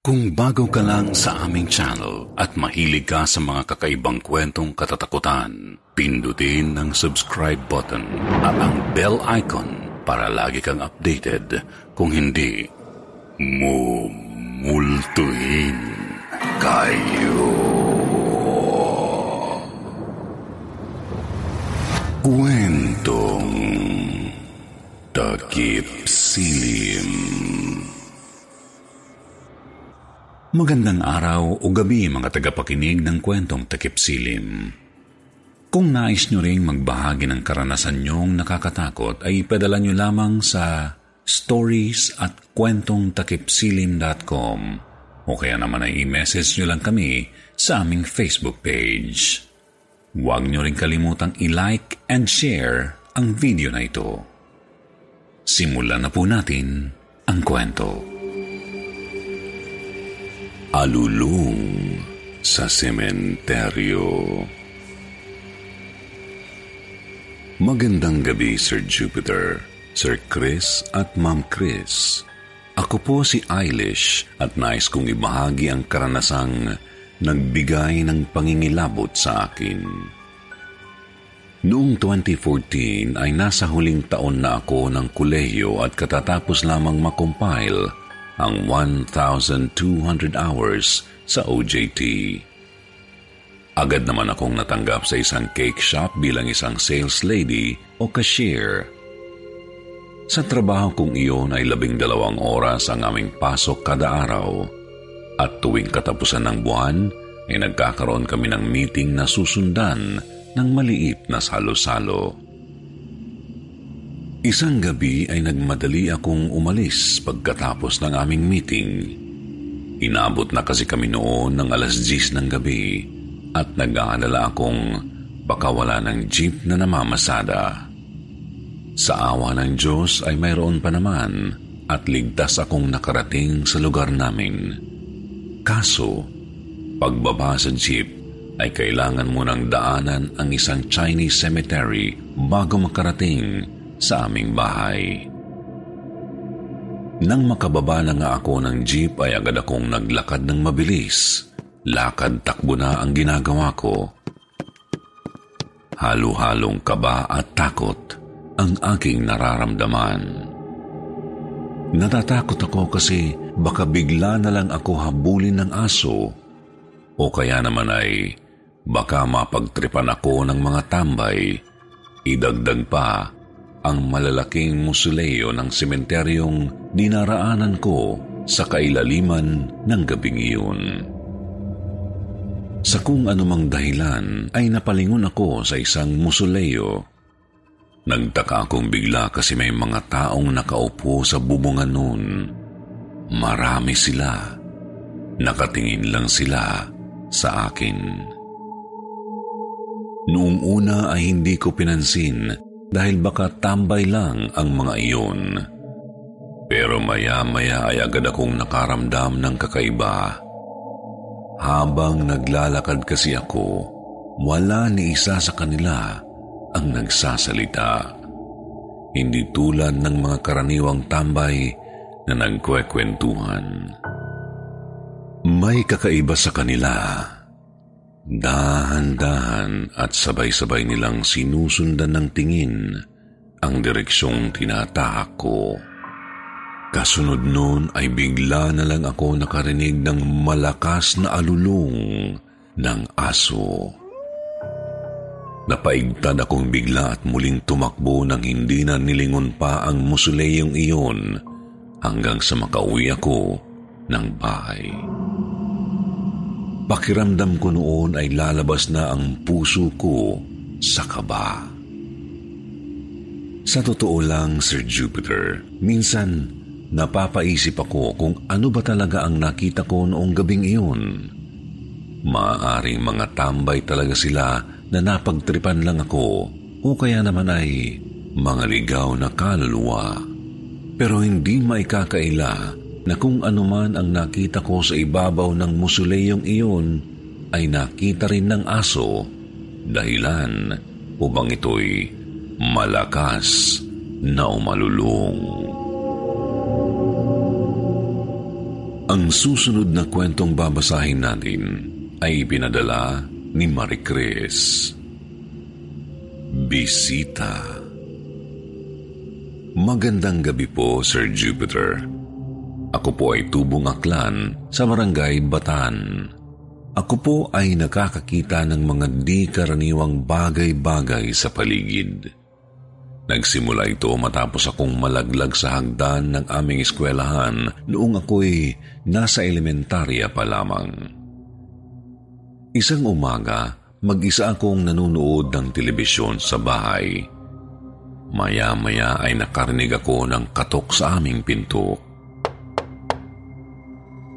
Kung bago ka lang sa aming channel at mahilig ka sa mga kakaibang kwentong katatakutan, pindutin ang subscribe button at ang bell icon para lagi kang updated. Kung hindi, mumultuhin kayo. Kwentong Takipsilim. Magandang araw o gabi mga tagapakinig ng Kwentong Takipsilim. Kung nais nyo ring magbahagi ng karanasan nyong nakakatakot ay ipadala nyo lamang sa stories@kwentongtakipsilim.com o kaya naman ay i-message nyo lang kami sa aming Facebook page. Huwag nyo ring kalimutang i-like and share ang video na ito. Simulan na po natin ang kwento. Alulong sa sementeryo. Magandang gabi, Sir Jupiter, Sir Chris at Ma'am Chris. Ako po si Eilish at nais kong ibahagi ang karanasang nagbigay ng pangingilabot sa akin. Noong 2014 ay nasa huling taon na ako ng kolehiyo at katatapos lamang makompile ang 1,200 hours sa OJT. Agad naman akong natanggap sa isang cake shop bilang isang sales lady o cashier. Sa trabaho kong iyon ay 12 oras ang aming pasok kada araw. At tuwing katapusan ng buwan ay nagkakaroon kami ng meeting na susundan ng maliit na salo-salo. Isang gabi ay nagmadali akong umalis pagkatapos ng aming meeting. Inabot na kasi kami noon ng 10:00 ng gabi at nag-aalala akong baka wala ng jeep na namamasada. Sa awa ng Diyos ay mayroon pa naman at ligtas akong nakarating sa lugar namin. Kaso, pagbaba sa jeep ay kailangan munang daanan ang isang Chinese cemetery bago makarating sa aming bahay. Nang makababa na nga ako ng jeep ay agad akong naglakad ng mabilis. Lakad-takbo na ang ginagawa ko. Halo-halong kaba at takot ang aking nararamdaman. Natatakot ako kasi baka bigla na lang ako habulin ng aso o kaya naman ay baka mapagtripan ako ng mga tambay, idagdag pa ang malalaking musuleyo ng sementeryong dinaraanan ko sa kailaliman ng gabing iyon. Sa kung anumang dahilan ay napalingon ako sa isang musuleyo. Nagtaka akong bigla kasi may mga taong nakaupo sa bubungan noon. Marami sila. Nakatingin lang sila sa akin. Noong una ay hindi ko pinansin dahil baka tambay lang ang mga iyon. Pero maya-maya ay agad akong nakaramdam ng kakaiba. Habang naglalakad kasi ako, wala ni isa sa kanila ang nagsasalita. Hindi tulad ng mga karaniwang tambay na nagkwekwentuhan. May kakaiba sa kanila. Dahan-dahan at sabay-sabay nilang sinusundan ng tingin ang direksyong tinatahak ko. Kasunod noon ay bigla na lang ako nakarinig ng malakas na alulong ng aso. Napaigtad akong bigla at muling tumakbo nang hindi na nilingon pa ang musuleyong iyon hanggang sa makauwi ako ng bahay. Pakiramdam ko noon ay lalabas na ang puso ko sa kaba. Sa totoo lang, Sir Jupiter, minsan napapaisip ako kung ano ba talaga ang nakita ko noong gabing iyon. Maaaring mga tambay talaga sila na napagtripan lang ako o kaya naman ay mga ligaw na kaluluwa. Pero hindi maikakaila na kung anuman ang nakita ko sa ibabaw ng musuleyong iyon ay nakita rin ng aso, dahilan upang ito'y malakas na umalulong. Ang susunod na kwentong babasahin natin ay pinadala ni Mari Cres. Bisita. Magandang gabi po, Sir Jupiter. Ako po ay tubong Aklan sa barangay Batan. Ako po ay nakakakita ng mga di karaniwang bagay-bagay sa paligid. Nagsimula ito matapos akong malaglag sa hagdan ng aming eskwelahan noong ako'y nasa elementarya pa lamang. Isang umaga, mag-isa akong nanonood ng telebisyon sa bahay. Maya-maya ay nakarinig ako ng katok sa aming pinto.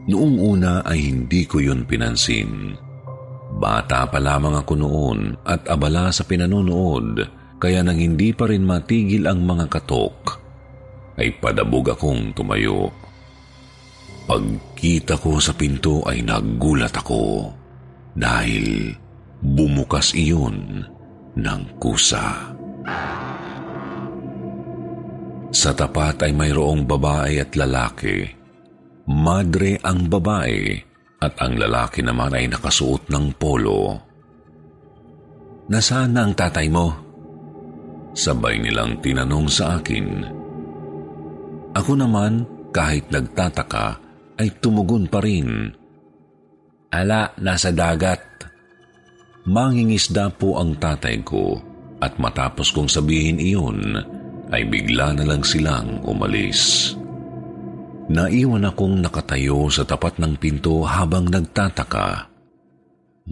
Noong una ay hindi ko yun pinansin. Bata pa lamang ako noon at abala sa pinanonood. Kaya nang hindi pa rin matigil ang mga katok, ay padabog akong tumayo. Pagkita ko sa pinto ay nagulat ako dahil bumukas iyon ng kusa. Sa tapat ay mayroong babae at lalaki. Madre ang babae at ang lalaki naman ay nakasuot ng polo. Nasaan na ang tatay mo? Sabay nilang tinanong sa akin. Ako naman, kahit nagtataka, ay tumugon pa rin. Ala, nasa dagat. Mangingisda po ang tatay ko at matapos kong sabihin iyon, ay bigla na lang silang umalis. Naiwan akong nakatayo sa tapat ng pinto habang nagtataka.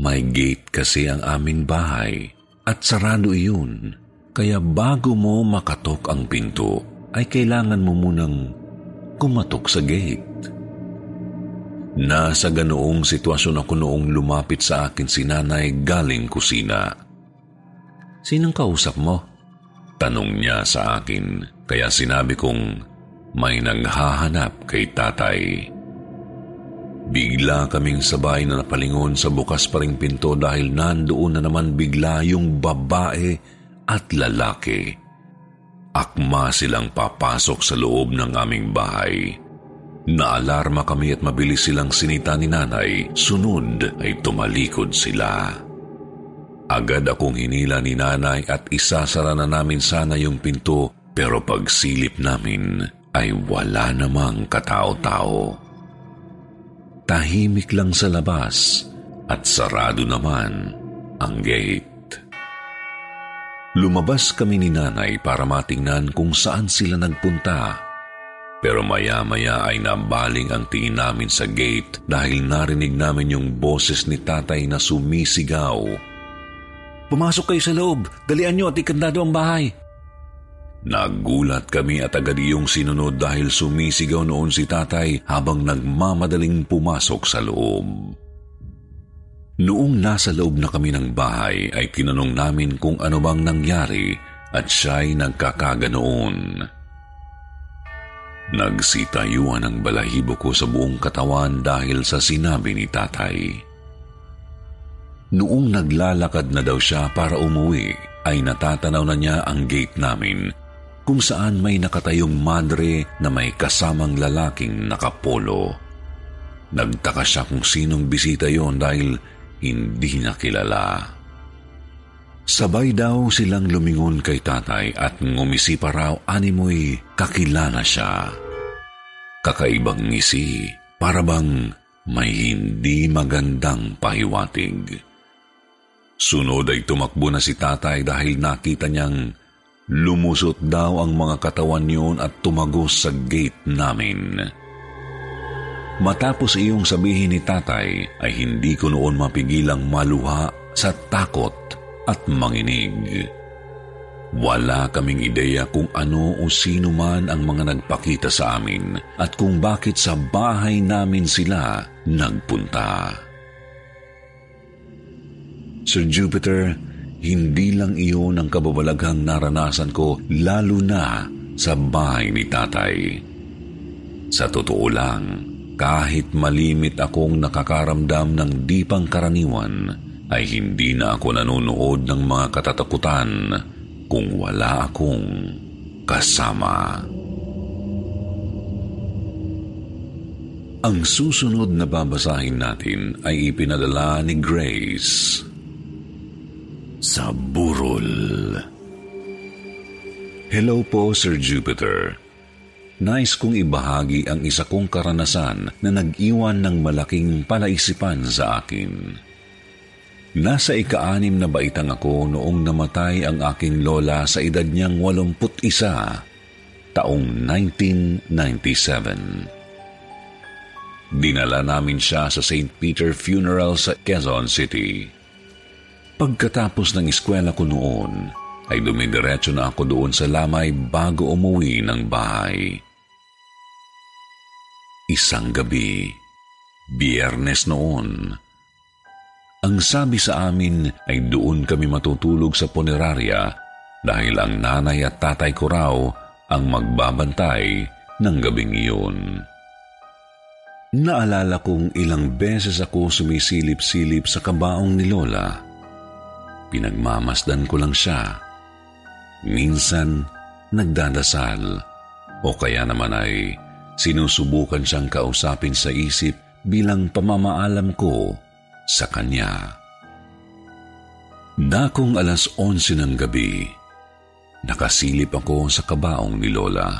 May gate kasi ang aming bahay at sarado iyon. Kaya bago mo makatok ang pinto, ay kailangan mo munang kumatok sa gate. Nasa ganoong sitwasyon ako noong lumapit sa akin si nanay galing kusina. Sinong kausap mo? Tanong niya sa akin, kaya sinabi kong may naghahanap kay tatay. Bigla kaming sabay na napalingon sa bukas pa ring pinto dahil nandoon na naman bigla yung babae at lalaki. Akma silang papasok sa loob ng aming bahay. Naalarma kami at mabilis silang sinita ni nanay, sunod ay tumalikod sila. Agad akong hinila ni nanay at isasara na namin sana yung pinto pero pagsilip namin ay wala namang katao-tao. Tahimik lang sa labas at sarado naman ang gate. Lumabas kami ni nanay para matingnan kung saan sila nagpunta. Pero maya-maya ay nabaling ang tingin namin sa gate dahil narinig namin yung boses ni tatay na sumisigaw. "Pumasok kayo sa loob! Dalian nyo at ikandado ang bahay!" Nagulat kami at agad iyong sinunod dahil sumisigaw noon si tatay habang nagmamadaling pumasok sa loob. Noong nasa loob na kami ng bahay ay tinanong namin kung ano bang nangyari at siya'y nagkakaganoon. Nagsitayuan ang balahibo ko sa buong katawan dahil sa sinabi ni tatay. Noong naglalakad na daw siya para umuwi ay natatanaw na niya ang gate namin kung saan may nakatayong madre na may kasamang lalaking nakapolo. Nagtaka siya kung sinong bisita yon dahil hindi niya kilala. Sabay daw silang lumingon kay tatay at ngumisi pa raw animoy kakilala siya. Kakaibang ngisi, para bang may hindi magandang pahiwatig. Sunod ay tumakbo na si tatay dahil nakita niyang lumusot daw ang mga katawan niyon at tumagos sa gate namin. Matapos iyong sabihin ni tatay ay hindi ko noon mapigilang maluha sa takot at manginig. Wala kaming ideya kung ano o sino man ang mga nagpakita sa amin at kung bakit sa bahay namin sila nagpunta. Sir Jupiter, hindi lang iyon ang kababalaghang naranasan ko lalo na sa bahay ni tatay. Sa totoo lang, kahit malimit akong nakakaramdam ng di pangkaraniwan, ay hindi na ako nanonood ng mga katatakutan kung wala akong kasama. Ang susunod na babasahin natin ay ipinadala ni Grace. Sa burol. Hello po, Sir Jupiter. Nais kong ibahagi ang isa kong karanasan na nag-iwan ng malaking palaisipan sa akin. Nasa ika-6 na baitang ako noong namatay ang aking lola sa edad niyang 81, taong 1997. Dinala namin siya sa St. Peter Funeral sa Quezon City. Pagkatapos ng eskwela ko noon, ay dumidiretso na ako doon sa lamay bago umuwi ng bahay. Isang gabi, Biyernes noon. Ang sabi sa amin ay doon kami matutulog sa punerarya dahil ang nanay at tatay ko raw ang magbabantay ng gabing iyon. Naalala kong ilang beses ako sumisilip-silip sa kabaong ni Lola. Pinagmamasdan ko lang siya. Minsan, nagdadasal. O kaya naman ay sinusubukan siyang kausapin sa isip bilang pamamaalam ko sa kanya. Dakong 11:00 ng gabi, nakasilip ako sa kabaong ni Lola.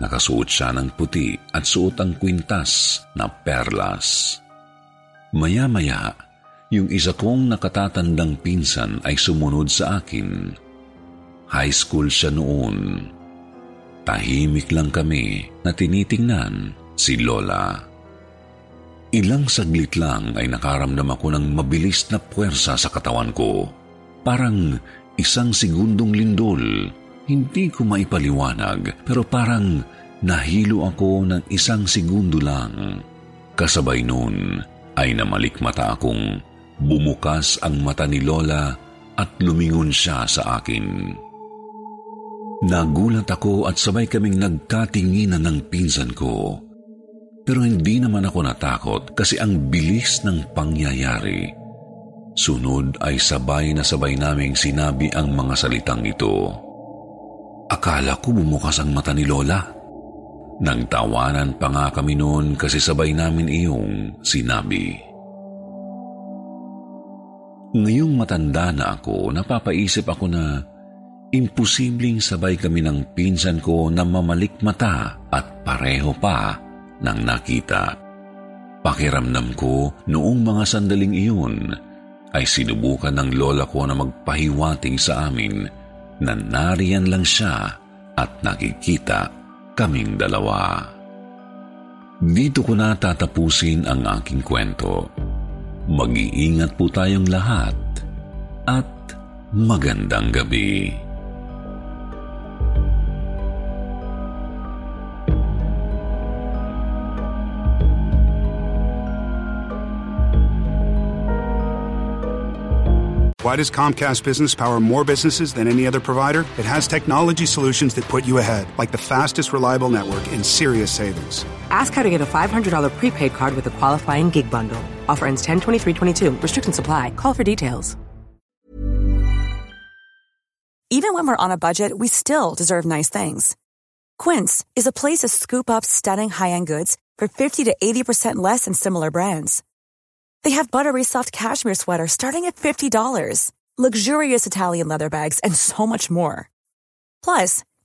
Nakasuot siya ng puti at suot ang kwintas na perlas. Maya-maya, yung isa kong nakatatandang pinsan ay sumunod sa akin. High school siya noon. Tahimik lang kami na tinitingnan si Lola. Ilang saglit lang ay nakaramdam ako ng mabilis na puwersa sa katawan ko. Parang isang segundong lindol. Hindi ko maipaliwanag pero parang nahilo ako ng isang segundo lang. Kasabay noon ay namalikmata akong bumukas ang mata ni Lola at lumingon siya sa akin. Nagulat ako at sabay kaming nagkatinginan ng pinsan ko. Pero hindi naman ako natakot kasi ang bilis ng pangyayari. Sunod ay sabay na sabay naming sinabi ang mga salitang ito. Akala ko bumukas ang mata ni Lola. Nang tawanan pa nga kami noon kasi sabay namin iyong sinabi. Ngayong matanda na ako, napapaisip ako na imposibleng sabay kami ng pinsan ko na mamalik mata at pareho pa ng nakita. Pakiramdam ko noong mga sandaling iyon ay sinubukan ng lola ko na magpahiwatig sa amin na nariyan lang siya at nakikita kaming dalawa. Dito ko na tatapusin ang aking kwento. Mag-iingat po tayong lahat at magandang gabi. Why does Comcast Business power more businesses than any other provider? It has technology solutions that put you ahead, like the fastest, reliable network and serious savings. Ask how to get a $500 prepaid card with a qualifying gig bundle. Offer ends 10/23/22. Restrictions apply. Call for details. Even when we're on a budget, we still deserve nice things. Quince is a place to scoop up stunning high-end goods for 50 to 80% less than similar brands. They have buttery soft cashmere sweaters starting at $50, luxurious Italian leather bags, and so much more. Plus,